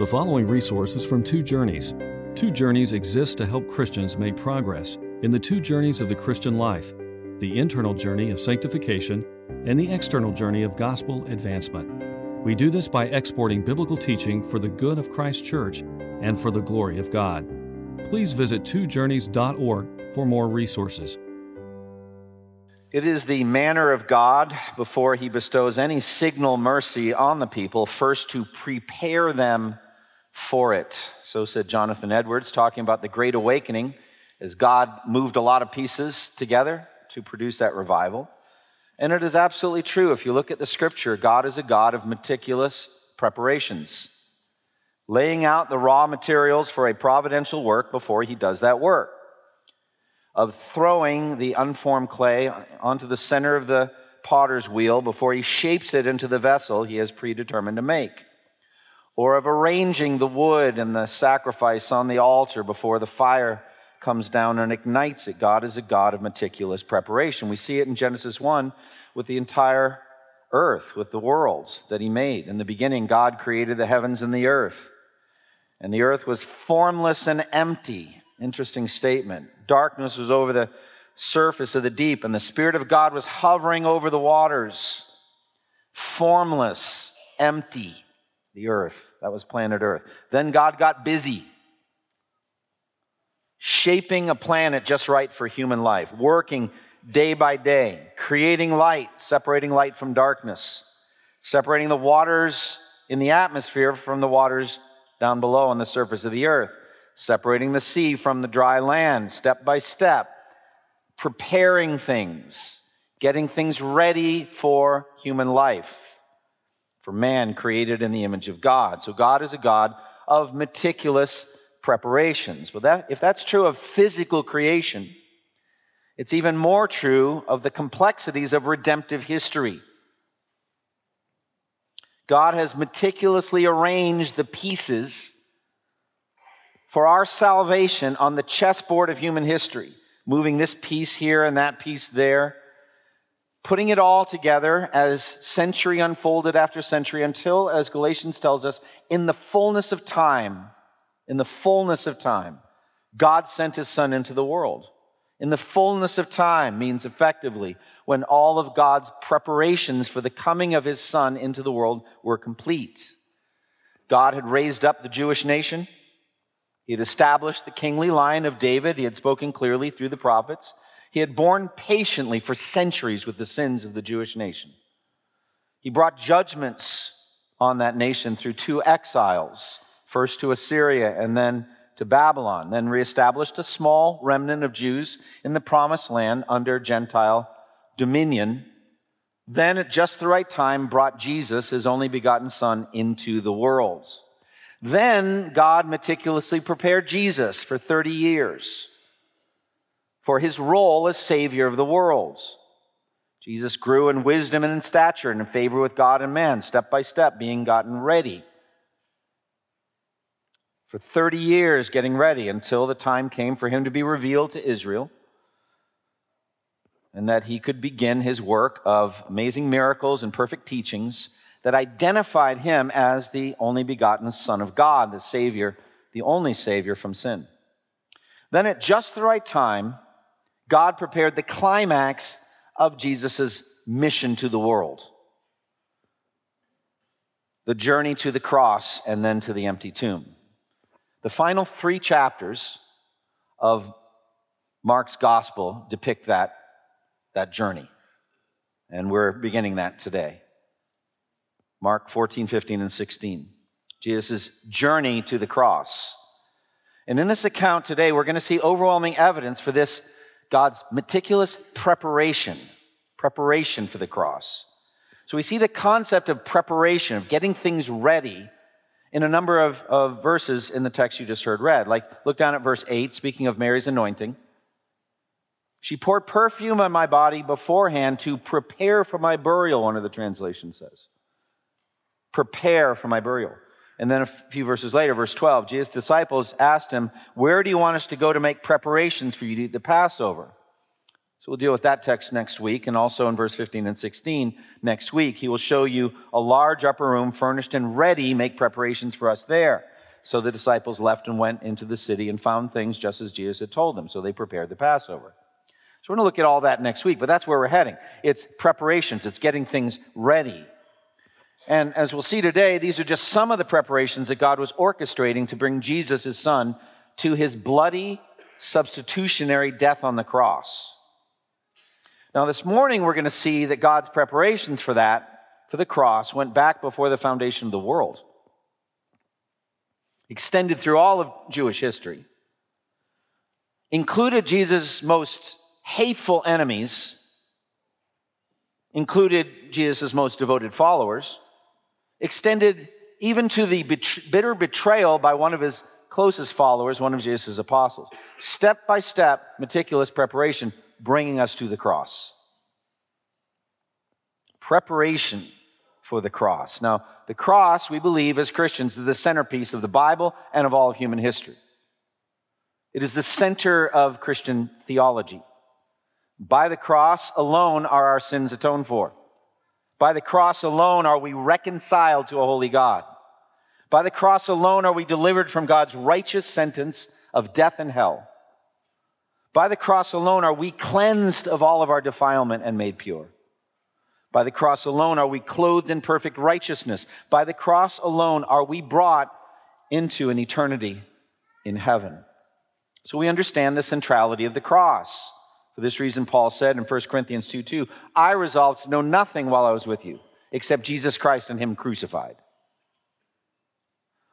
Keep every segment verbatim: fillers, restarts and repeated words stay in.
The following resource is from Two Journeys. Two Journeys exists to help Christians make progress in the two journeys of the Christian life, the internal journey of sanctification and the external journey of gospel advancement. We do this by exporting biblical teaching for the good of Christ's church and for the glory of God. Please visit two journeys dot org for more resources. It is the manner of God, before he bestows any signal mercy on the people, first to prepare them for it. So said Jonathan Edwards, talking about the Great Awakening, as God moved a lot of pieces together to produce that revival. And it is absolutely true. If you look at the scripture, God is a God of meticulous preparations, laying out the raw materials for a providential work before he does that work, of throwing the unformed clay onto the center of the potter's wheel before he shapes it into the vessel he has predetermined to make, or of arranging the wood and the sacrifice on the altar before the fire comes down and ignites it. God is a God of meticulous preparation. We see it in Genesis one with the entire earth, with the worlds that he made. In the beginning, God created the heavens and the earth, and the earth was formless and empty. Interesting statement. Darkness was over the surface of the deep, and the Spirit of God was hovering over the waters. Formless, empty, the earth. That was planet Earth. Then God got busy, shaping a planet just right for human life, working day by day, creating light, separating light from darkness, separating the waters in the atmosphere from the waters down below on the surface of the earth, separating the sea from the dry land, step by step, preparing things, getting things ready for human life, for man created in the image of God. So God is a God of meticulous preparations. But that, if that's true of physical creation, it's even more true of the complexities of redemptive history. God has meticulously arranged the pieces for our salvation on the chessboard of human history, moving this piece here and that piece there, putting it all together as century unfolded after century until, as Galatians tells us, in the fullness of time, In the fullness of time, God sent his Son into the world. In the fullness of time means effectively when all of God's preparations for the coming of his Son into the world were complete. God had raised up the Jewish nation. He had established the kingly line of David. He had spoken clearly through the prophets. He had borne patiently for centuries with the sins of the Jewish nation. He brought judgments on that nation through two exiles, first to Assyria and then to Babylon, then reestablished a small remnant of Jews in the promised land under Gentile dominion. Then at just the right time brought Jesus, his only begotten Son, into the world. Then God meticulously prepared Jesus for thirty years for his role as Savior of the world. Jesus grew in wisdom and in stature and in favor with God and man, step by step being gotten ready. For thirty years getting ready until the time came for him to be revealed to Israel and that he could begin his work of amazing miracles and perfect teachings that identified him as the only begotten Son of God, the Savior, the only Savior from sin. Then at just the right time, God prepared the climax of Jesus' mission to the world, the journey to the cross and then to the empty tomb. The final three chapters of Mark's gospel depict that, that journey. And we're beginning that today. Mark fourteen, fifteen, and sixteen. Jesus' journey to the cross. And in this account today, we're going to see overwhelming evidence for this, God's meticulous preparation, preparation for the cross. So we see the concept of preparation, of getting things ready, in a number of, of verses in the text you just heard read. Like, look down at verse eight, speaking of Mary's anointing. She poured perfume on my body beforehand to prepare for my burial, one of the translations says. Prepare for my burial. And then a few verses later, verse twelve, Jesus' disciples asked him, where do you want us to go to make preparations for you to eat the Passover? So we'll deal with that text next week, and also in verse fifteen and sixteen next week. He will show you a large upper room furnished and ready. Make preparations for us there. So the disciples left and went into the city and found things just as Jesus had told them. So they prepared the Passover. So we're going to look at all that next week, but that's where we're heading. It's preparations. It's getting things ready. And as we'll see today, these are just some of the preparations that God was orchestrating to bring Jesus, his son, to his bloody substitutionary death on the cross. Now this morning, we're going to see that God's preparations for that, for the cross, went back before the foundation of the world, extended through all of Jewish history, included Jesus' most hateful enemies, included Jesus' most devoted followers, extended even to the bet- bitter betrayal by one of his closest followers, one of Jesus' apostles. Step by step, meticulous preparation, bringing us to the cross. Preparation for the cross. Now, the cross, we believe as Christians, is the centerpiece of the Bible and of all of human history. It is the center of Christian theology. By the cross alone are our sins atoned for. By the cross alone are we reconciled to a holy God. By the cross alone are we delivered from God's righteous sentence of death and hell. By the cross alone are we cleansed of all of our defilement and made pure. By the cross alone are we clothed in perfect righteousness. By the cross alone are we brought into an eternity in heaven. So we understand the centrality of the cross. For this reason, Paul said in First Corinthians two two, I resolved to know nothing while I was with you, except Jesus Christ and him crucified.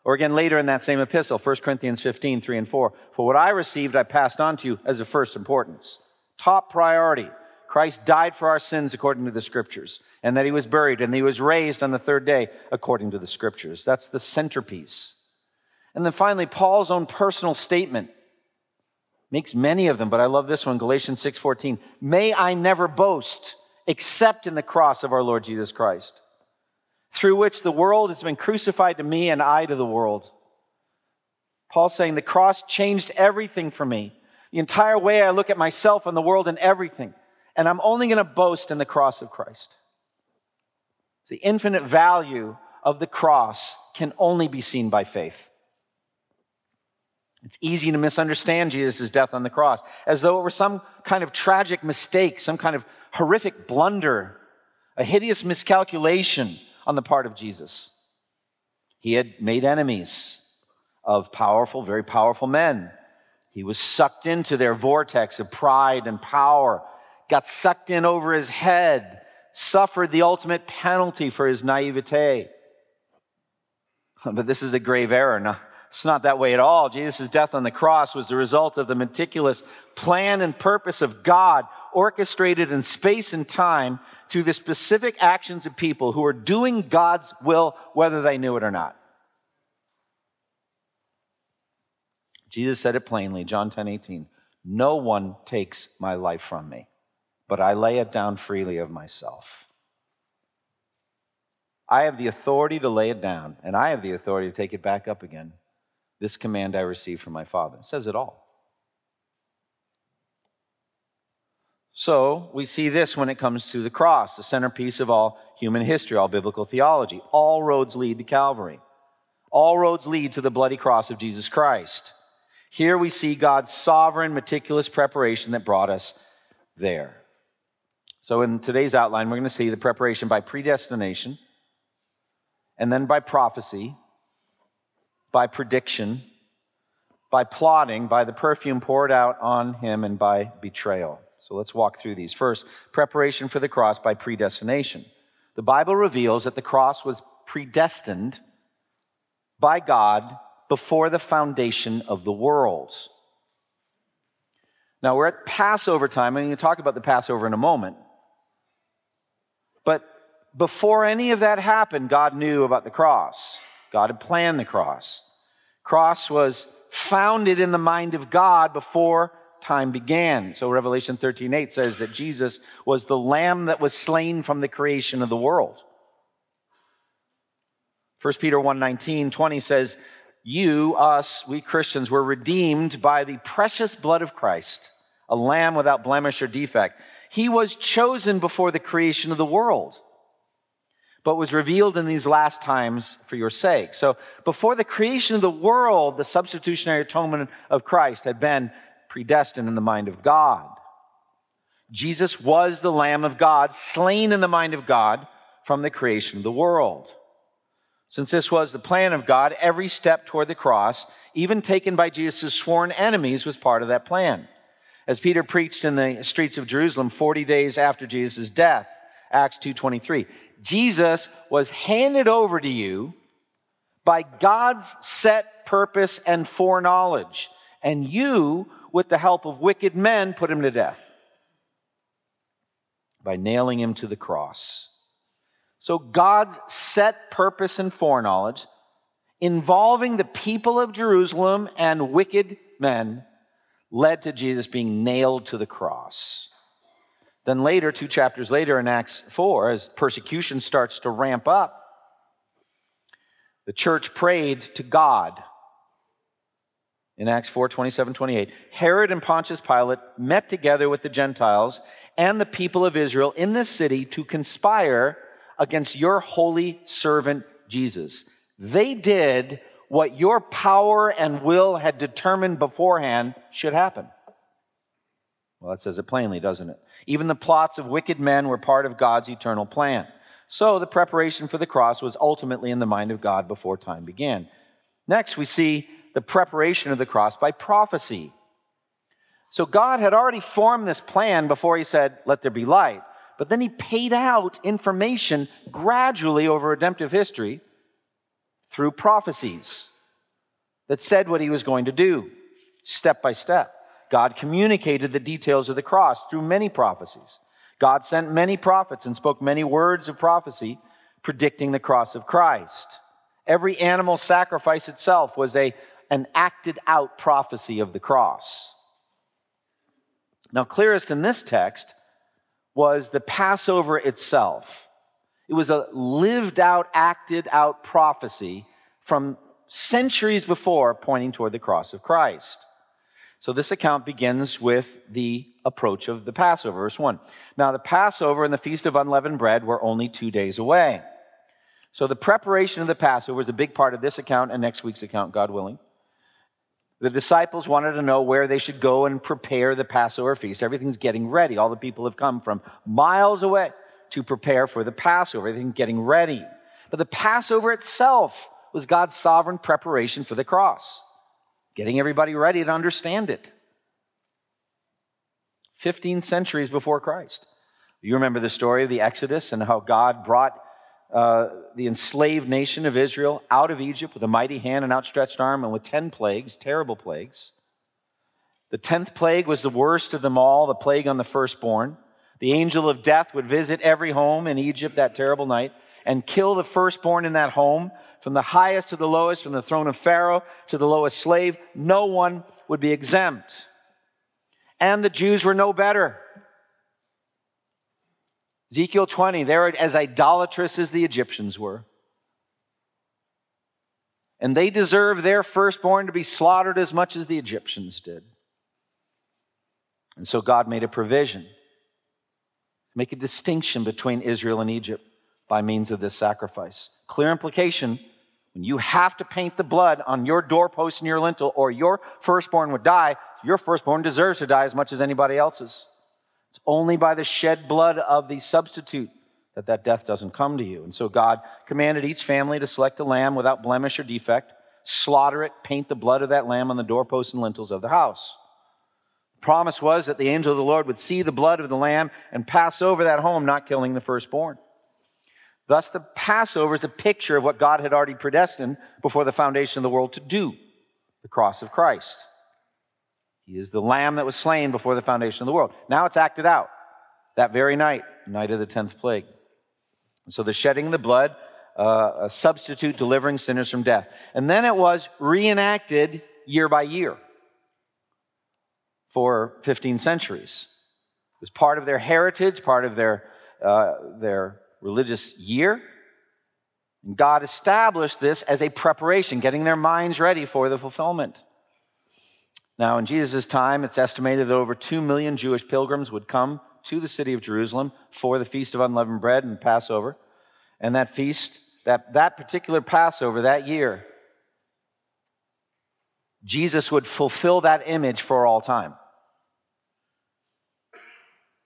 Or again, later in that same epistle, First Corinthians fifteen three and four, for what I received, I passed on to you as of first importance. Top priority. Christ died for our sins according to the Scriptures, and that he was buried, and that he was raised on the third day according to the Scriptures. That's the centerpiece. And then finally, Paul's own personal statement makes many of them, but I love this one, Galatians six fourteen. May I never boast except in the cross of our Lord Jesus Christ, through which the world has been crucified to me and I to the world. Paul's saying the cross changed everything for me, the entire way I look at myself and the world and everything. And I'm only going to boast in the cross of Christ. The infinite value of the cross can only be seen by faith. It's easy to misunderstand Jesus' death on the cross as though it were some kind of tragic mistake, some kind of horrific blunder, a hideous miscalculation on the part of Jesus. He had made enemies of powerful, very powerful men. He was sucked into their vortex of pride and power, got sucked in over his head, suffered the ultimate penalty for his naivete. But this is a grave error. Now, it's not that way at all. Jesus' death on the cross was the result of the meticulous plan and purpose of God, orchestrated in space and time through the specific actions of people who were doing God's will, whether they knew it or not. Jesus said it plainly, John ten eighteen, no one takes my life from me, but I lay it down freely of myself. I have the authority to lay it down, and I have the authority to take it back up again. This command I received from my Father. It says it all. So we see this when it comes to the cross, the centerpiece of all human history, all biblical theology. All roads lead to Calvary. All roads lead to the bloody cross of Jesus Christ. Here we see God's sovereign, meticulous preparation that brought us there. So in today's outline, we're going to see the preparation by predestination, and then by prophecy, by prediction, by plotting, by the perfume poured out on him, and by betrayal. So let's walk through these. First, preparation for the cross by predestination. The Bible reveals that the cross was predestined by God before the foundation of the world. Now, we're at Passover time, and we're going to talk about the Passover in a moment. But before any of that happened, God knew about the cross. God had planned the cross. Cross was founded in the mind of God before time began. So Revelation thirteen eight says that Jesus was the lamb that was slain from the creation of the world. First Peter one nineteen twenty says, you, us, we Christians, were redeemed by the precious blood of Christ, a lamb without blemish or defect. He was chosen before the creation of the world, but was revealed in these last times for your sake. So before the creation of the world, the substitutionary atonement of Christ had been predestined in the mind of God. Jesus was the Lamb of God, slain in the mind of God from the creation of the world. Since this was the plan of God, every step toward the cross, even taken by Jesus' sworn enemies, was part of that plan. As Peter preached in the streets of Jerusalem forty days after Jesus' death, Acts two twenty-three, Jesus was handed over to you by God's set purpose and foreknowledge, and you, with the help of wicked men, put him to death by nailing him to the cross. So God's set purpose and foreknowledge involving the people of Jerusalem and wicked men led to Jesus being nailed to the cross. Then later, two chapters later in Acts four, as persecution starts to ramp up, the church prayed to God. In Acts four, twenty-seven, twenty-eight, Herod and Pontius Pilate met together with the Gentiles and the people of Israel in this city to conspire against your holy servant Jesus. They did what your power and will had determined beforehand should happen. Well, that says it plainly, doesn't it? Even the plots of wicked men were part of God's eternal plan. So the preparation for the cross was ultimately in the mind of God before time began. Next, we see the preparation of the cross by prophecy. So God had already formed this plan before he said, let there be light. But then he paid out information gradually over redemptive history through prophecies that said what he was going to do, step by step. God communicated the details of the cross through many prophecies. God sent many prophets and spoke many words of prophecy predicting the cross of Christ. Every animal sacrifice itself was a, an acted-out prophecy of the cross. Now, clearest in this text was the Passover itself. It was a lived-out, acted-out prophecy from centuries before pointing toward the cross of Christ. So this account begins with the approach of the Passover, verse one. Now the Passover and the Feast of Unleavened Bread were only two days away. So the preparation of the Passover is a big part of this account and next week's account, God willing. The disciples wanted to know where they should go and prepare the Passover feast. Everything's getting ready. All the people have come from miles away to prepare for the Passover. Everything's getting ready. But the Passover itself was God's sovereign preparation for the cross, getting everybody ready to understand it. fifteen centuries before Christ. You remember the story of the Exodus and how God brought uh, the enslaved nation of Israel out of Egypt with a mighty hand and outstretched arm and with ten plagues, terrible plagues. The tenth plague was the worst of them all, the plague on the firstborn. The angel of death would visit every home in Egypt that terrible night and kill the firstborn in that home, from the highest to the lowest, from the throne of Pharaoh to the lowest slave. No one would be exempt. And the Jews were no better. Ezekiel twenty, they were as idolatrous as the Egyptians were. And they deserved their firstborn to be slaughtered as much as the Egyptians did. And so God made a provision, make a distinction between Israel and Egypt by means of this sacrifice. Clear implication, when you have to paint the blood on your doorpost and your lintel, or your firstborn would die, your firstborn deserves to die as much as anybody else's. It's only by the shed blood of the substitute that that death doesn't come to you. And so God commanded each family to select a lamb without blemish or defect, slaughter it, paint the blood of that lamb on the doorposts and lintels of the house. The promise was that the angel of the Lord would see the blood of the lamb and pass over that home, not killing the firstborn. Thus, the Passover is a picture of what God had already predestined before the foundation of the world to do, the cross of Christ. He is the lamb that was slain before the foundation of the world. Now it's acted out that very night, night of the tenth plague. And so the shedding of the blood, uh, a substitute delivering sinners from death. And then it was reenacted year by year for fifteen centuries. It was part of their heritage, part of their uh, their religious year. And God established this as a preparation, getting their minds ready for the fulfillment. Now, in Jesus' time, it's estimated that over two million Jewish pilgrims would come to the city of Jerusalem for the Feast of Unleavened Bread and Passover. And that feast, that, that particular Passover that year, Jesus would fulfill that image for all time.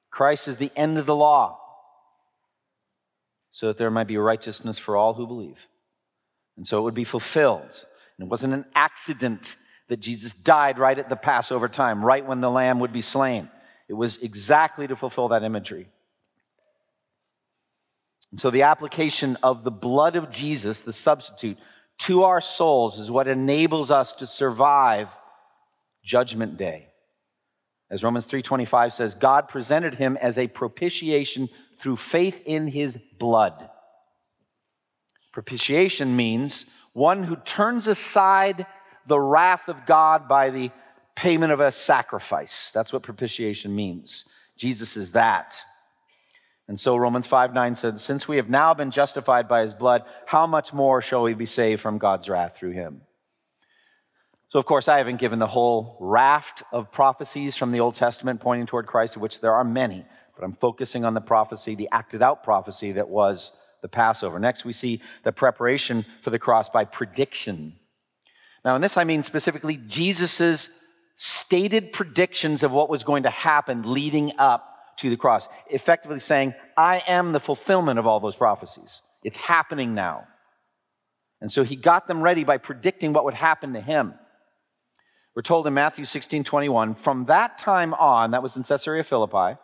Christ is the end of the law, so that there might be righteousness for all who believe. And so it would be fulfilled. And it wasn't an accident that Jesus died right at the Passover time, right when the lamb would be slain. It was exactly to fulfill that imagery. And so the application of the blood of Jesus, the substitute, to our souls is what enables us to survive Judgment Day. As Romans three twenty-five says, God presented him as a propitiation through faith in his blood. Propitiation means one who turns aside the wrath of God by the payment of a sacrifice. That's what propitiation means. Jesus is that. And so Romans five nine says, since we have now been justified by his blood, how much more shall we be saved from God's wrath through him? So, of course, I haven't given the whole raft of prophecies from the Old Testament pointing toward Christ, of which there are many, but I'm focusing on the prophecy, the acted out prophecy that was the Passover. Next, we see the preparation for the cross by prediction. Now, in this, I mean specifically Jesus's stated predictions of what was going to happen leading up to the cross, effectively saying, I am the fulfillment of all those prophecies. It's happening now. And so he got them ready by predicting what would happen to him. We're told in Matthew sixteen twenty-one, from that time on, that was in Caesarea Philippi,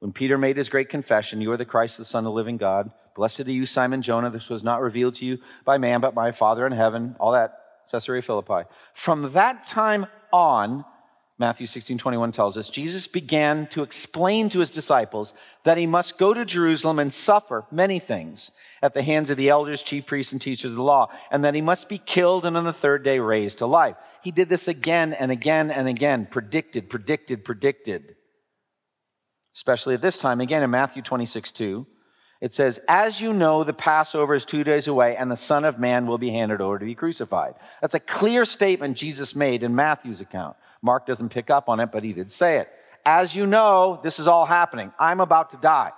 when Peter made his great confession, you are the Christ, the Son of the living God. Blessed are you, Simon Jonah. This was not revealed to you by man, but by my Father in heaven. All that, Caesarea Philippi. From that time on, Matthew sixteen twenty-one tells us, Jesus began to explain to his disciples that he must go to Jerusalem and suffer many things at the hands of the elders, chief priests, and teachers of the law, and that he must be killed and on the third day raised to life. He did this again and again and again, predicted, predicted, predicted. Especially at this time, again in Matthew twenty-six two, it says, as you know, the Passover is two days away and the Son of Man will be handed over to be crucified. That's a clear statement Jesus made in Matthew's account. Mark doesn't pick up on it, but he did say it. As you know, this is all happening. I'm about to die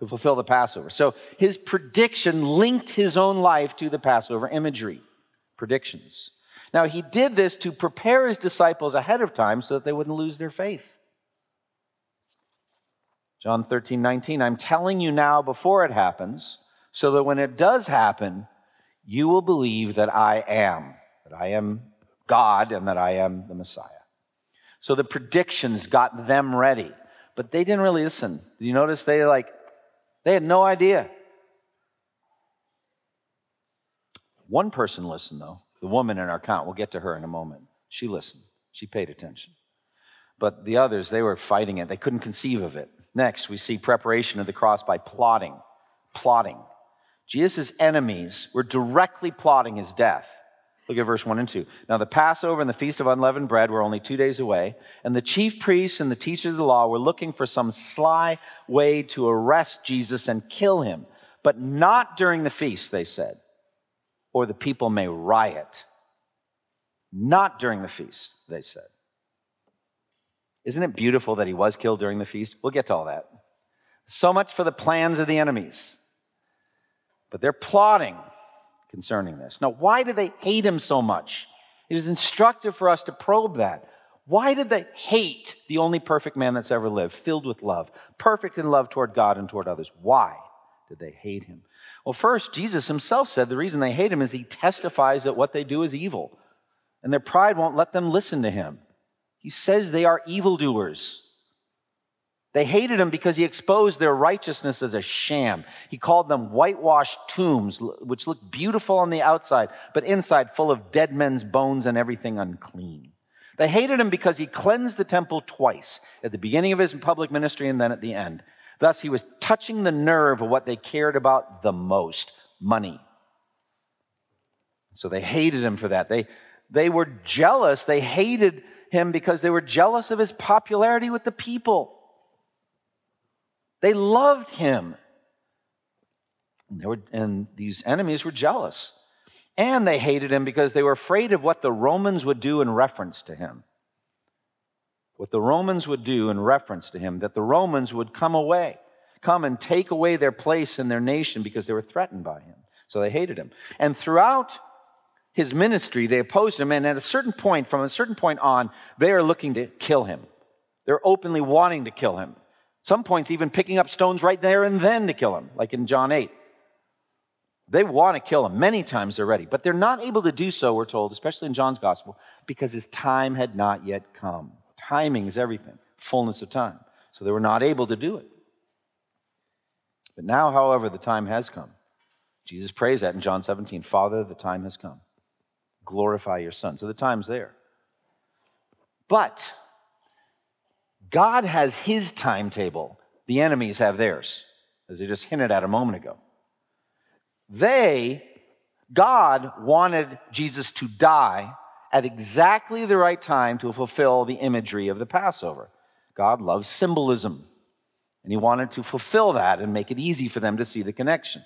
to fulfill the Passover. So his prediction linked his own life to the Passover imagery, predictions. Now, he did this to prepare his disciples ahead of time so that they wouldn't lose their faith. John thirteen nineteen, I'm telling you now before it happens, so that when it does happen, you will believe that I am, that I am God and that I am the Messiah. So the predictions got them ready, but they didn't really listen. You notice they like, they had no idea. One person listened, though. The woman in our account, we'll get to her in a moment. She listened. She paid attention. But the others, they were fighting it. They couldn't conceive of it. Next, we see preparation of the cross by plotting. Plotting. Jesus' enemies were directly plotting his death. Look at verse one and two. Now the Passover and the Feast of Unleavened Bread were only two days away, and the chief priests and the teachers of the law were looking for some sly way to arrest Jesus and kill him. But not during the feast, they said, or the people may riot. Not during the feast, they said. Isn't it beautiful that he was killed during the feast? We'll get to all that. So much for the plans of the enemies. But they're plotting concerning this. Now, why do they hate him so much? It is instructive for us to probe that. Why did they hate the only perfect man that's ever lived, filled with love, perfect in love toward God and toward others? Why did they hate him? Well, first, Jesus himself said the reason they hate him is he testifies that what they do is evil, and their pride won't let them listen to him. He says they are evildoers. They hated him because he exposed their righteousness as a sham. He called them whitewashed tombs, which looked beautiful on the outside, but inside full of dead men's bones and everything unclean. They hated him because he cleansed the temple twice, at the beginning of his public ministry and then at the end. Thus, he was touching the nerve of what they cared about the most, money. So they hated him for that. They, they were jealous. They hated him because they were jealous of his popularity with the people. They loved him. And, they were, and these enemies were jealous. And they hated him because they were afraid of what the Romans would do in reference to him. what the Romans would do in reference to him, that the Romans would come away, come and take away their place in their nation because they were threatened by him. So they hated him. And throughout his ministry, they opposed him. And at a certain point, from a certain point on, they are looking to kill him. They're openly wanting to kill him. Some points even picking up stones right there and then to kill him, like in John eight. They want to kill him. Many times they're ready, but they're not able to do so, we're told, especially in John's gospel, because his time had not yet come. Timing is everything, fullness of time. So they were not able to do it. But now, however, the time has come. Jesus prays that in John seventeen, Father, the time has come. Glorify your Son. So the time's there. But God has his timetable. The enemies have theirs, as they just hinted at a moment ago. They, God wanted Jesus to die at exactly the right time to fulfill the imagery of the Passover. God loves symbolism, and he wanted to fulfill that and make it easy for them to see the connection.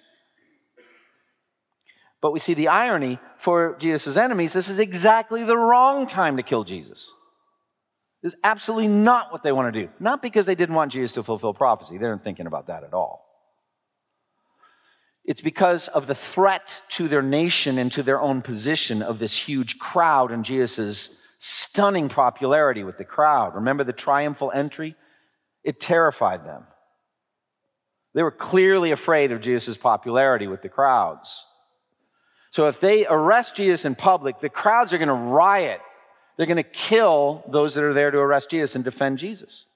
But we see the irony for Jesus' enemies. This is exactly the wrong time to kill Jesus. This is absolutely not what they want to do. Not because they didn't want Jesus to fulfill prophecy. They weren't thinking about that at all. It's because of the threat to their nation and to their own position of this huge crowd and Jesus' stunning popularity with the crowd. Remember the triumphal entry? It terrified them. They were clearly afraid of Jesus' popularity with the crowds. So if they arrest Jesus in public, the crowds are going to riot. They're going to kill those that are there to arrest Jesus and defend Jesus.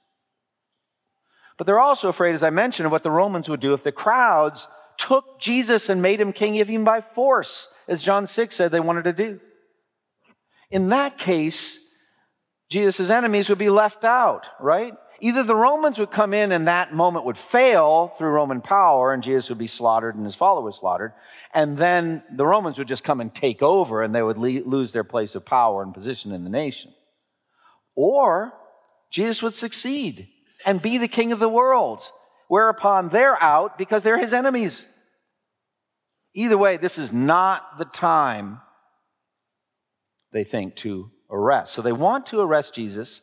But they're also afraid, as I mentioned, of what the Romans would do if the crowds took Jesus and made him king even by force, as John six said they wanted to do. In that case, Jesus' enemies would be left out, right? Either the Romans would come in and that moment would fail through Roman power and Jesus would be slaughtered and his followers slaughtered, and then the Romans would just come and take over and they would le- lose their place of power and position in the nation. Or Jesus would succeed and be the king of the world, whereupon they're out because they're his enemies. Either way, this is not the time, they think, to arrest. So they want to arrest Jesus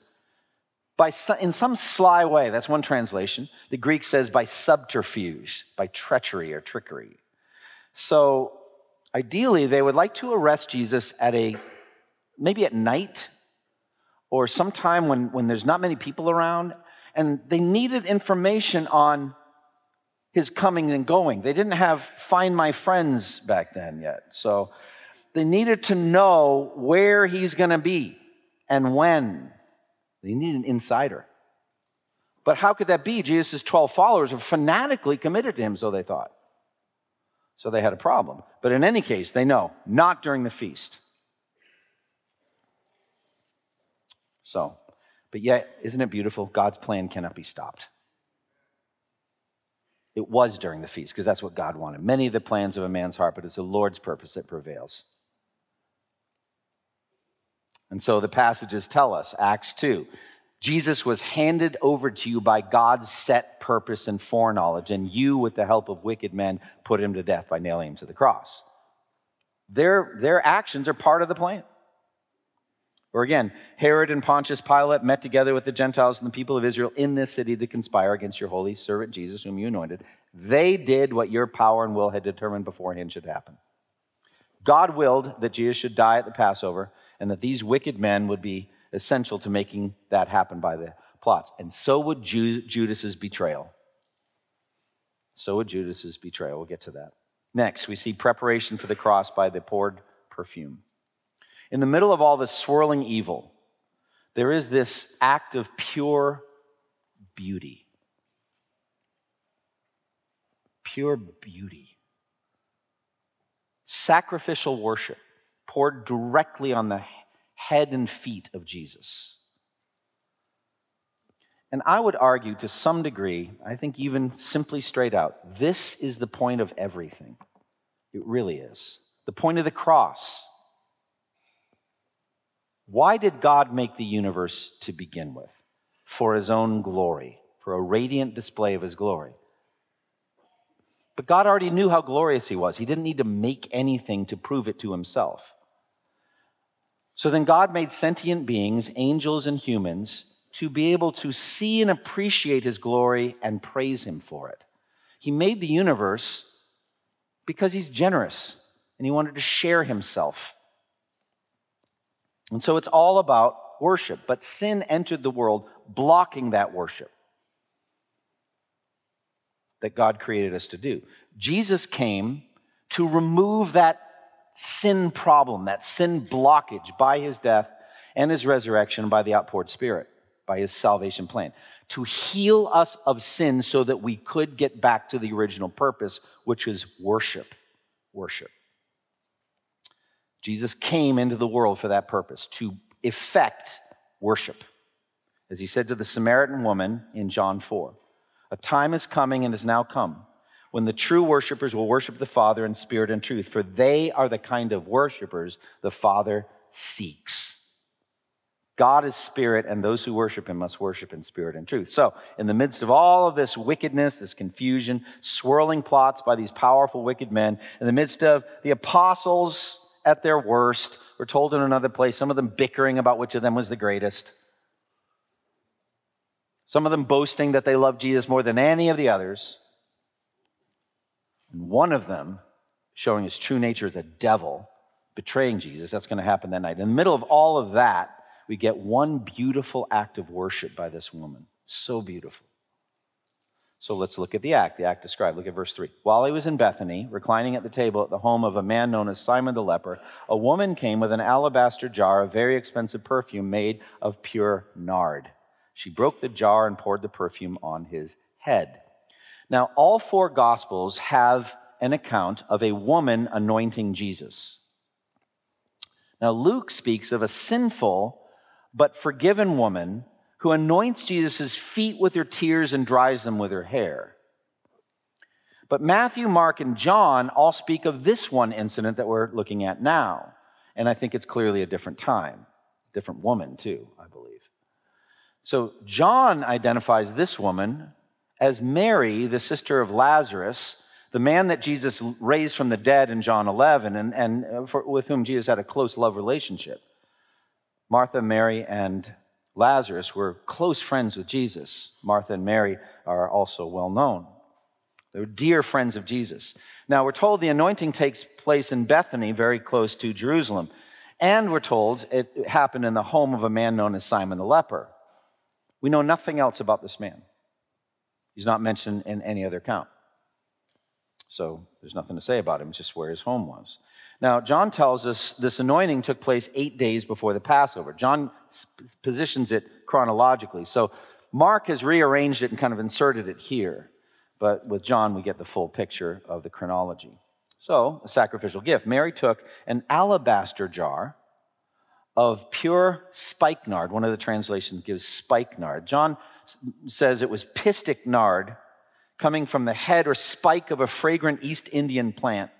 By, in some sly way, that's one translation. The Greek says by subterfuge, by treachery or trickery. So ideally, they would like to arrest Jesus at a, maybe at night or sometime when, when there's not many people around. And they needed information on his coming and going. They didn't have Find My Friends back then yet. So they needed to know where he's going to be and when. They need an insider. But how could that be? Jesus' twelve followers were fanatically committed to him, so they thought. So they had a problem. But in any case, they know, not during the feast. So, but yet, isn't it beautiful? God's plan cannot be stopped. It was during the feast, because that's what God wanted. Many of the plans of a man's heart, but it's the Lord's purpose that prevails. And so the passages tell us, Acts two, Jesus was handed over to you by God's set purpose and foreknowledge, and you, with the help of wicked men, put him to death by nailing him to the cross. Their, their actions are part of the plan. Or again, Herod and Pontius Pilate met together with the Gentiles and the people of Israel in this city to conspire against your holy servant Jesus, whom you anointed. They did what your power and will had determined beforehand should happen. God willed that Jesus should die at the Passover, and that these wicked men would be essential to making that happen by the plots. And so would Ju- Judas's betrayal. So would Judas's betrayal. We'll get to that. Next, we see preparation for the cross by the poured perfume. In the middle of all this swirling evil, there is this act of pure beauty. Pure beauty. Sacrificial worship. Poured directly on the head and feet of Jesus. And I would argue to some degree, I think even simply straight out, this is the point of everything. It really is. The point of the cross. Why did God make the universe to begin with? For his own glory, for a radiant display of his glory. But God already knew how glorious he was. He didn't need to make anything to prove it to himself. So then God made sentient beings, angels and humans, to be able to see and appreciate his glory and praise him for it. He made the universe because he's generous and he wanted to share himself. And so it's all about worship, but sin entered the world blocking that worship that God created us to do. Jesus came to remove that sin problem, that sin blockage by his death and his resurrection, by the outpoured Spirit, by his salvation plan, to heal us of sin so that we could get back to the original purpose, which is worship, worship. Jesus came into the world for that purpose, to effect worship. As he said to the Samaritan woman in John four, a time is coming and is now come when the true worshipers will worship the Father in spirit and truth, for they are the kind of worshipers the Father seeks. God is spirit, and those who worship him must worship in spirit and truth. So in the midst of all of this wickedness, this confusion, swirling plots by these powerful wicked men, in the midst of the apostles at their worst, we're told in another place, some of them bickering about which of them was the greatest. Some of them boasting that they love Jesus more than any of the others. And one of them, showing his true nature as a devil, betraying Jesus. That's going to happen that night. In the middle of all of that, we get one beautiful act of worship by this woman. So beautiful. So let's look at the act, the act described. Look at verse three. While he was in Bethany, reclining at the table at the home of a man known as Simon the leper, a woman came with an alabaster jar of very expensive perfume made of pure nard. She broke the jar and poured the perfume on his head. Now, all four Gospels have an account of a woman anointing Jesus. Now, Luke speaks of a sinful but forgiven woman who anoints Jesus' feet with her tears and dries them with her hair. But Matthew, Mark, and John all speak of this one incident that we're looking at now. And I think it's clearly a different time, different woman too, I believe. So John identifies this woman as Mary, the sister of Lazarus, the man that Jesus raised from the dead in John eleven, and, and for, with whom Jesus had a close love relationship. Martha, Mary, and Lazarus were close friends with Jesus. Martha and Mary are also well known. They were dear friends of Jesus. Now, we're told the anointing takes place in Bethany, very close to Jerusalem. And we're told it happened in the home of a man known as Simon the leper. We know nothing else about this man. He's not mentioned in any other account. So there's nothing to say about him. It's just where his home was. Now, John tells us this anointing took place eight days before the Passover. John positions it chronologically. So Mark has rearranged it and kind of inserted it here. But with John, we get the full picture of the chronology. So, a sacrificial gift. Mary took an alabaster jar of pure spikenard. One of the translations gives spikenard. John says it was pistic nard coming from the head or spike of a fragrant East Indian plant.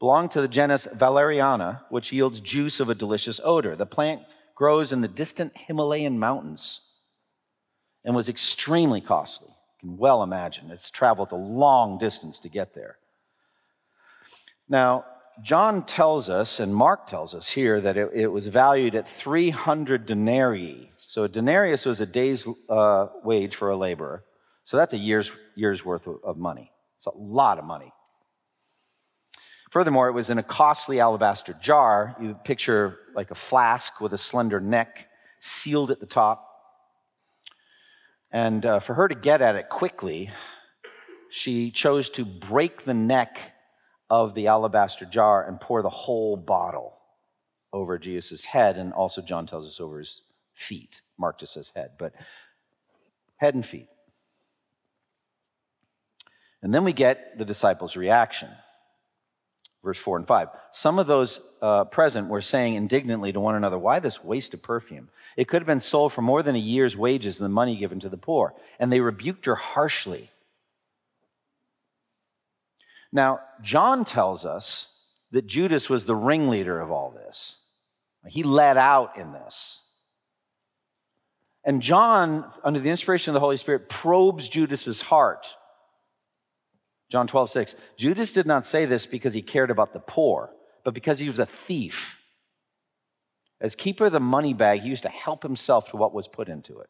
Belonged to the genus Valeriana, which yields juice of a delicious odor. The plant grows in the distant Himalayan mountains and was extremely costly. You can well imagine. It's traveled a long distance to get there. Now, John tells us, and Mark tells us here, that it, it was valued at three hundred denarii. So a denarius was a day's uh, wage for a laborer. So that's a year's, year's worth of money. It's a lot of money. Furthermore, it was in a costly alabaster jar. You picture like a flask with a slender neck, sealed at the top. And uh, for her to get at it quickly, she chose to break the neck of the alabaster jar and pour the whole bottle over Jesus' head, and also John tells us over his feet. Mark just says head, but head and feet. And then we get the disciples' reaction. Verse four and five. Some of those uh, present were saying indignantly to one another, why this waste of perfume? It could have been sold for more than a year's wages and the money given to the poor. And they rebuked her harshly. Now, John tells us that Judas was the ringleader of all this. He led out in this. And John, under the inspiration of the Holy Spirit, probes Judas's heart. John twelve six, Judas did not say this because he cared about the poor, but because he was a thief. As keeper of the money bag, he used to help himself to what was put into it.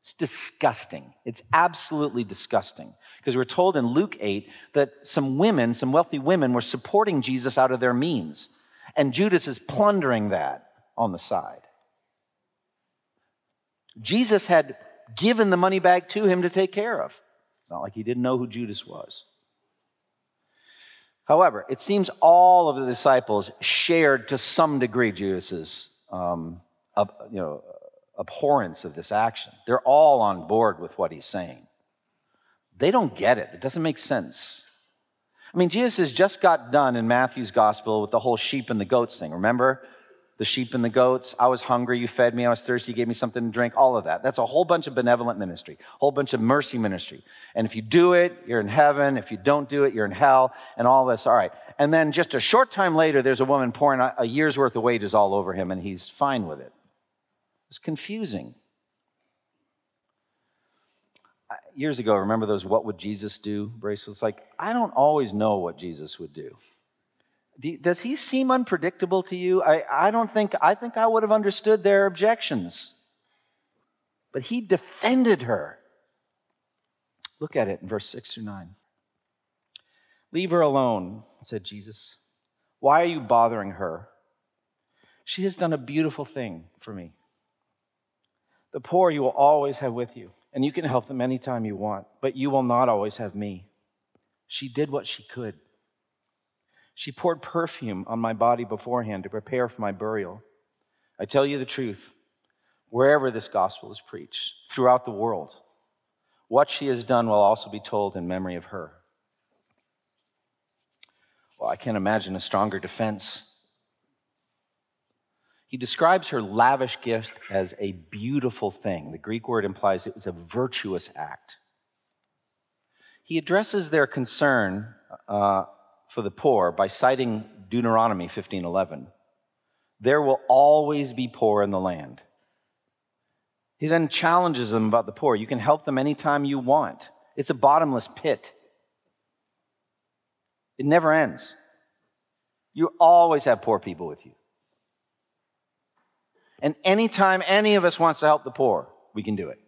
It's disgusting. It's absolutely disgusting. Because we're told in Luke eight that some women, some wealthy women, were supporting Jesus out of their means. And Judas is plundering that on the side. Jesus had given the money bag to him to take care of. It's not like he didn't know who Judas was. However, it seems all of the disciples shared to some degree Judas's um, ab, you know, abhorrence of this action. They're all on board with what he's saying. They don't get it. It doesn't make sense. I mean, Jesus has just got done in Matthew's gospel with the whole sheep and the goats thing. Remember? The sheep and the goats. I was hungry, you fed me. I was thirsty, you gave me something to drink. All of that. That's a whole bunch of benevolent ministry, a whole bunch of mercy ministry. And if you do it, you're in heaven. If you don't do it, you're in hell. And all this. All right. And then just a short time later, there's a woman pouring a year's worth of wages all over him, and he's fine with it. It's confusing. Years ago, remember those "What Would Jesus Do?" bracelets? Like, I don't always know what Jesus would do. Does he seem unpredictable to you? I, I don't think, I think I would have understood their objections. But he defended her. Look at it in verse six through nine. "Leave her alone," said Jesus. "Why are you bothering her? She has done a beautiful thing for me. The poor you will always have with you, and you can help them anytime you want, but you will not always have me. She did what she could. She poured perfume on my body beforehand to prepare for my burial. I tell you the truth, wherever this gospel is preached, throughout the world, what she has done will also be told in memory of her." Well, I can't imagine a stronger defense. He describes her lavish gift as a beautiful thing. The Greek word implies it was a virtuous act. He addresses their concern uh, for the poor by citing Deuteronomy fifteen eleven. "There will always be poor in the land." He then challenges them about the poor. You can help them anytime you want. It's a bottomless pit. It never ends. You always have poor people with you. And anytime any of us wants to help the poor, we can do it.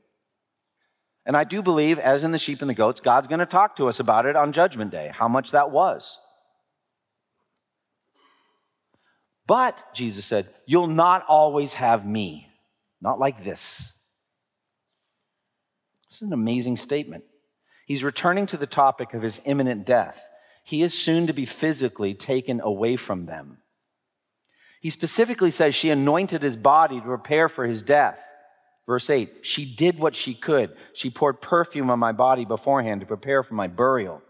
And I do believe, as in the sheep and the goats, God's going to talk to us about it on Judgment Day, how much that was. But, Jesus said, you'll not always have me. Not like this. This is an amazing statement. He's returning to the topic of his imminent death. He is soon to be physically taken away from them. He specifically says she anointed his body to prepare for his death. Verse eight, she did what she could. She poured perfume on my body beforehand to prepare for my burial.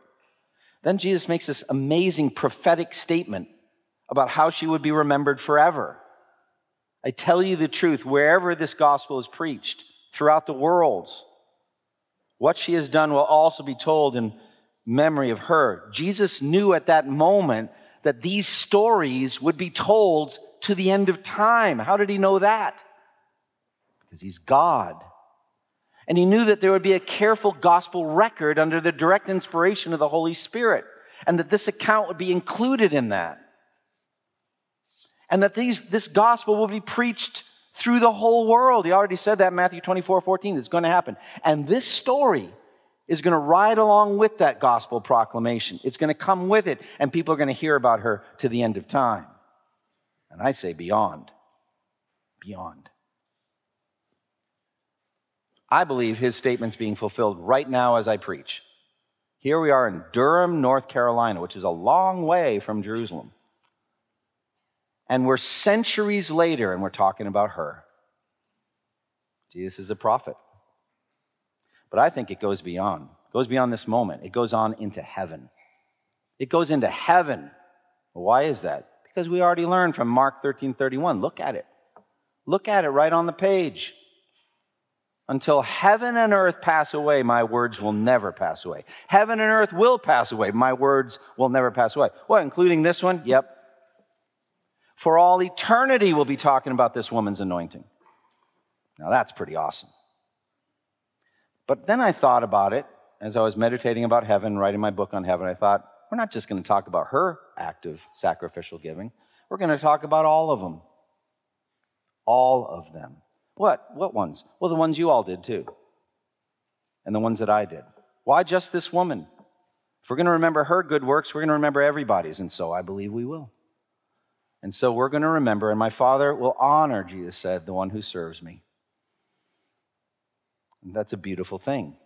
Then Jesus makes this amazing prophetic statement about how she would be remembered forever. I tell you the truth, wherever this gospel is preached, throughout the world, what she has done will also be told in memory of her. Jesus knew at that moment that these stories would be told to the end of time. How did he know that? Because he's God. And he knew that there would be a careful gospel record under the direct inspiration of the Holy Spirit, and that this account would be included in that. And that these, this gospel will be preached through the whole world. He already said that in Matthew twenty-four fourteen. It's going to happen. And this story is going to ride along with that gospel proclamation. It's going to come with it, and people are going to hear about her to the end of time. And I say beyond. Beyond. I believe his statement's being fulfilled right now as I preach. Here we are in Durham, North Carolina, which is a long way from Jerusalem. And we're centuries later, and we're talking about her. Jesus is a prophet. But I think it goes beyond. It goes beyond this moment. It goes on into heaven. It goes into heaven. Why is that? Because we already learned from Mark thirteen thirty-one. Look at it. Look at it right on the page. Until heaven and earth pass away, my words will never pass away. Heaven and earth will pass away. My words will never pass away. What, including this one? Yep. For all eternity, we'll be talking about this woman's anointing. Now, that's pretty awesome. But then I thought about it as I was meditating about heaven, writing my book on heaven. I thought, we're not just going to talk about her act of sacrificial giving. We're going to talk about all of them. All of them. What? What ones? Well, the ones you all did too. and the ones that I did. Why just this woman? If we're going to remember her good works, we're going to remember everybody's, and so I believe we will. And so we're going to remember, and my Father will honor, Jesus said, the one who serves me. And that's a beautiful thing.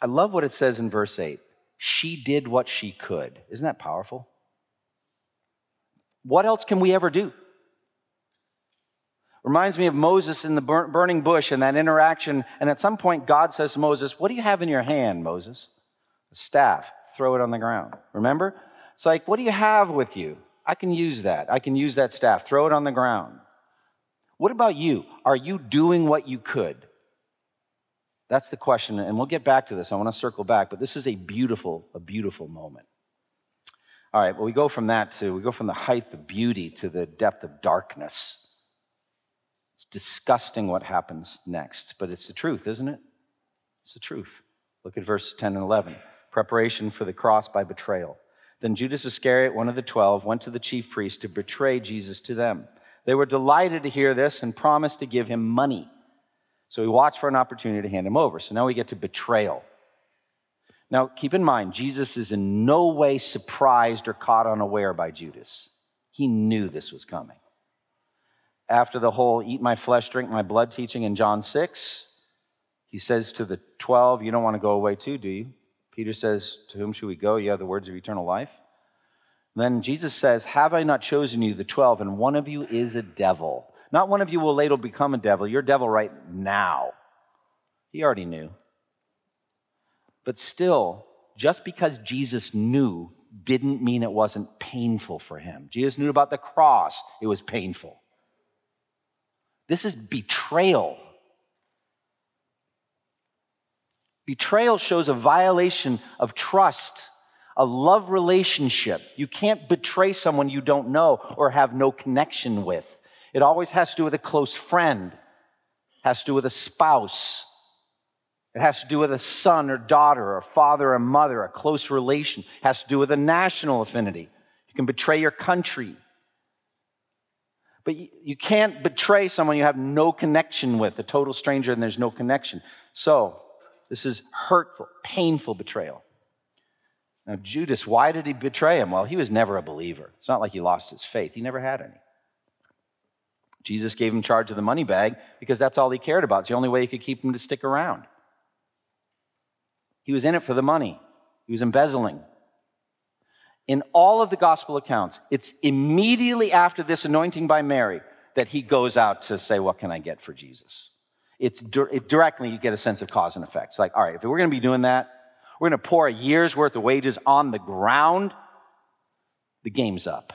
I love what it says in verse eight. She did what she could. Isn't that powerful? What else can we ever do? Reminds me of Moses in the burning bush and that interaction. And at some point, God says to Moses, what do you have in your hand, Moses? A staff. Throw it on the ground. Remember? It's like, what do you have with you? I can use that. I can use that staff. Throw it on the ground. What about you? Are you doing what you could? That's the question, and we'll get back to this. I want to circle back, but this is a beautiful, a beautiful moment. All right, well, we go from that to, we go from the height of beauty to the depth of darkness. It's disgusting what happens next, but it's the truth, isn't it? It's the truth. Look at verses ten and eleven. Preparation for the cross by betrayal. Then Judas Iscariot, one of the twelve, went to the chief priests to betray Jesus to them. They were delighted to hear this and promised to give him money. So he watched for an opportunity to hand him over. So now we get to betrayal. Now, keep in mind, Jesus is in no way surprised or caught unaware by Judas. He knew this was coming. After the whole eat my flesh, drink my blood teaching in John six, he says to the twelve, you don't want to go away too, do you? Peter says, to whom should we go? You have the words of eternal life. Then Jesus says, have I not chosen you, the twelve, and one of you is a devil. Not one of you will later become a devil. You're a devil right now. He already knew. But still, just because Jesus knew didn't mean it wasn't painful for him. Jesus knew about the cross. It was painful. This is betrayal. Betrayal shows a violation of trust, a love relationship. You can't betray someone you don't know or have no connection with. It always has to do with a close friend. It has to do with a spouse. It has to do with a son or daughter or father or mother, a close relation. It has to do with a national affinity. You can betray your country. But you can't betray someone you have no connection with, a total stranger, and there's no connection. So this is hurtful, painful betrayal. Now, Judas, why did he betray him? Well, he was never a believer. It's not like he lost his faith. He never had any. Jesus gave him charge of the money bag because that's all he cared about. It's the only way he could keep him to stick around. He was in it for the money. He was embezzling. In all of the gospel accounts, it's immediately after this anointing by Mary that he goes out to say, what can I get for Jesus? It's it directly, you get a sense of cause and effect. It's like, all right, if we're going to be doing that, we're going to pour a year's worth of wages on the ground, the game's up.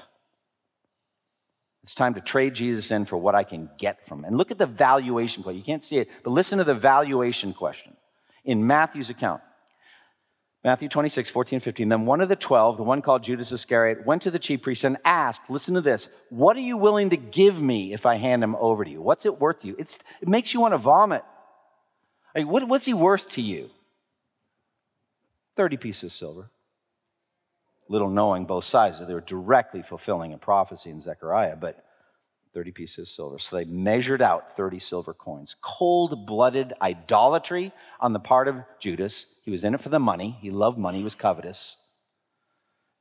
It's time to trade Jesus in for what I can get from him. And look at the valuation question. You can't see it, but listen to the valuation question in Matthew's account. Matthew twenty-six, fourteen, fifteen. Then one of the twelve, the one called Judas Iscariot, went to the chief priest and asked, listen to this, what are you willing to give me if I hand him over to you? What's it worth to you? It's, it makes you want to vomit. I mean, what, what's he worth to you? thirty pieces of silver. Little knowing both sides. They were directly fulfilling a prophecy in Zechariah, but thirty pieces of silver. So they measured out thirty silver coins. Cold-blooded idolatry on the part of Judas. He was in it for the money. He loved money. He was covetous.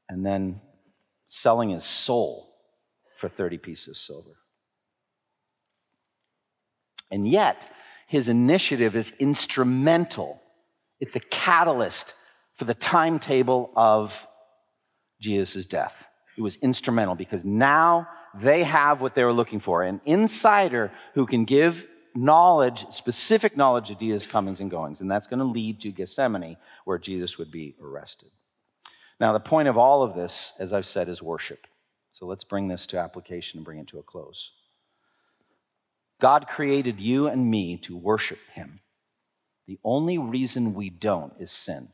And then selling his soul for thirty pieces of silver. And yet, his initiative is instrumental. It's a catalyst for the timetable of Jesus' death. It was instrumental because now they have what they were looking for, an insider who can give knowledge, specific knowledge of Jesus' comings and goings, and that's going to lead to Gethsemane where Jesus would be arrested. Now, the point of all of this, as I've said, is worship. So let's bring this to application and bring it to a close. God created you and me to worship him. The only reason we don't is sin.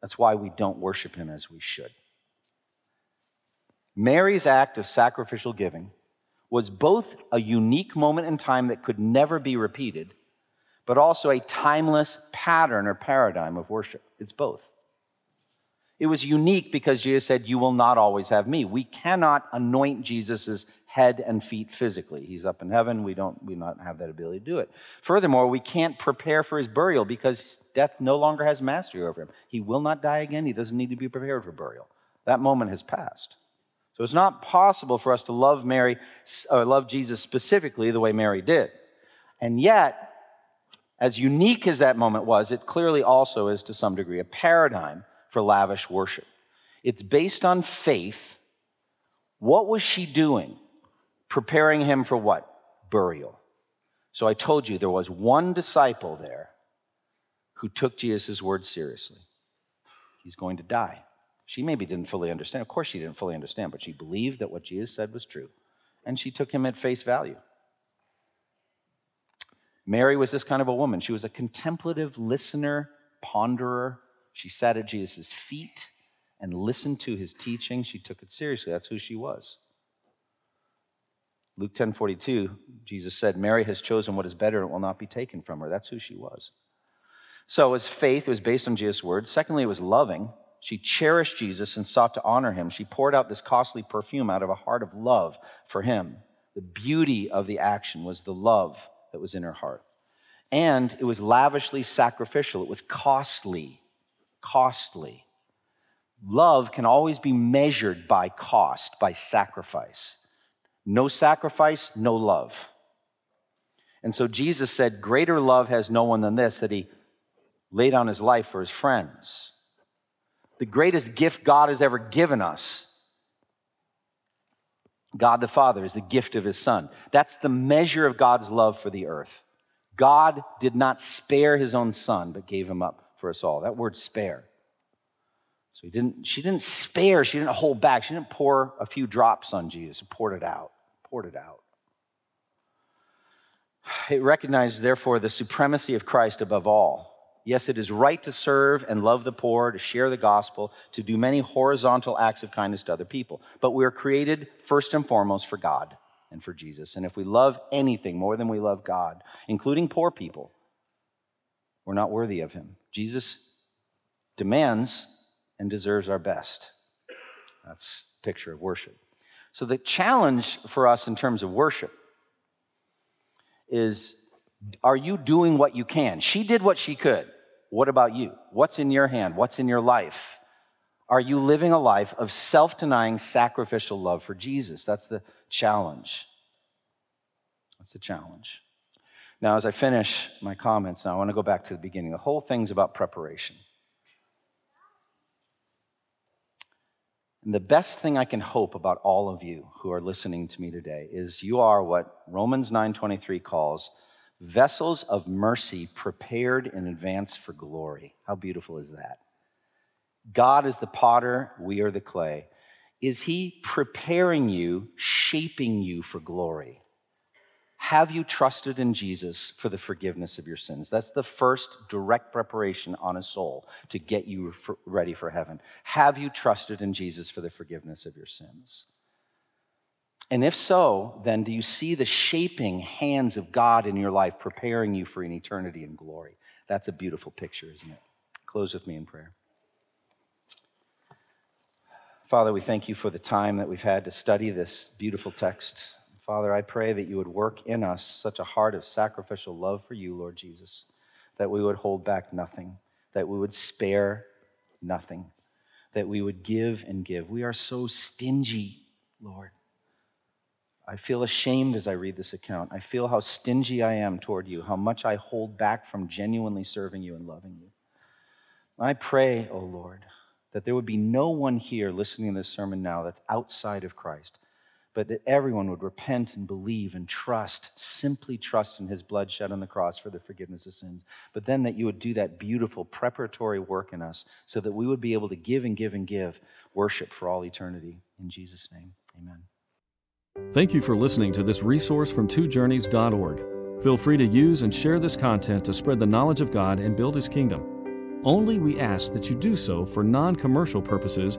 That's why we don't worship him as we should. Mary's act of sacrificial giving was both a unique moment in time that could never be repeated, but also a timeless pattern or paradigm of worship. It's both. It was unique because Jesus said, you will not always have me. We cannot anoint Jesus' head and feet physically. He's up in heaven. We don't we not have that ability to do it. Furthermore, we can't prepare for his burial because death no longer has mastery over him. He will not die again. He doesn't need to be prepared for burial. That moment has passed. So it's not possible for us to love Mary or love Jesus specifically the way Mary did. And yet, as unique as that moment was, it clearly also is to some degree a paradigm for lavish worship. It's based on faith. What was she doing? Preparing him for what? Burial. So I told you there was one disciple there who took Jesus' words seriously. He's going to die. She maybe didn't fully understand. Of course she didn't fully understand, but she believed that what Jesus said was true. And she took him at face value. Mary was this kind of a woman. She was a contemplative listener, ponderer. She sat at Jesus' feet and listened to his teaching. She took it seriously. That's who she was. Luke ten forty-two, Jesus said, Mary has chosen what is better and it will not be taken from her. That's who she was. So it was faith. It was based on Jesus' word. Secondly, it was loving. She cherished Jesus and sought to honor him. She poured out this costly perfume out of a heart of love for him. The beauty of the action was the love that was in her heart. And it was lavishly sacrificial. It was costly. Costly. Love can always be measured by cost, by sacrifice. No sacrifice, no love. And so Jesus said, greater love has no one than this, that he laid down his life for his friends. The greatest gift God has ever given us, God the Father, is the gift of his Son. That's the measure of God's love for the earth. God did not spare his own Son, but gave him up for us all. That word spare. So he didn't, she didn't spare, she didn't hold back, she didn't pour a few drops on Jesus, she poured it out, poured it out. It recognized, therefore, the supremacy of Christ above all. Yes, it is right to serve and love the poor, to share the gospel, to do many horizontal acts of kindness to other people. But we are created first and foremost for God and for Jesus. And if we love anything more than we love God, including poor people, we're not worthy of him. Jesus demands and deserves our best. That's the picture of worship. So the challenge for us in terms of worship is, are you doing what you can? She did what she could. What about you? What's in your hand? What's in your life? Are you living a life of self-denying, sacrificial love for Jesus? That's the challenge. That's the challenge. Now, as I finish my comments, now I want to go back to the beginning. The whole thing's about preparation. And the best thing I can hope about all of you who are listening to me today is you are what Romans nine twenty-three calls vessels of mercy prepared in advance for glory. How beautiful is that? God is the potter, we are the clay. Is he preparing you, shaping you for glory? Have you trusted in Jesus for the forgiveness of your sins? That's the first direct preparation on a soul to get you ready for heaven. Have you trusted in Jesus for the forgiveness of your sins? And if so, then do you see the shaping hands of God in your life preparing you for an eternity in glory? That's a beautiful picture, isn't it? Close with me in prayer. Father, we thank you for the time that we've had to study this beautiful text. Father, I pray that you would work in us such a heart of sacrificial love for you, Lord Jesus, that we would hold back nothing, that we would spare nothing, that we would give and give. We are so stingy, Lord. I feel ashamed as I read this account. I feel how stingy I am toward you, how much I hold back from genuinely serving you and loving you. I pray, oh Lord, that there would be no one here listening to this sermon now that's outside of Christ, but that everyone would repent and believe and trust, simply trust in his blood shed on the cross for the forgiveness of sins. But then that you would do that beautiful preparatory work in us so that we would be able to give and give and give worship for all eternity. In Jesus' name, amen. Thank you for listening to this resource from two journeys dot org. Feel free to use and share this content to spread the knowledge of God and build his kingdom. Only we ask that you do so for non-commercial purposes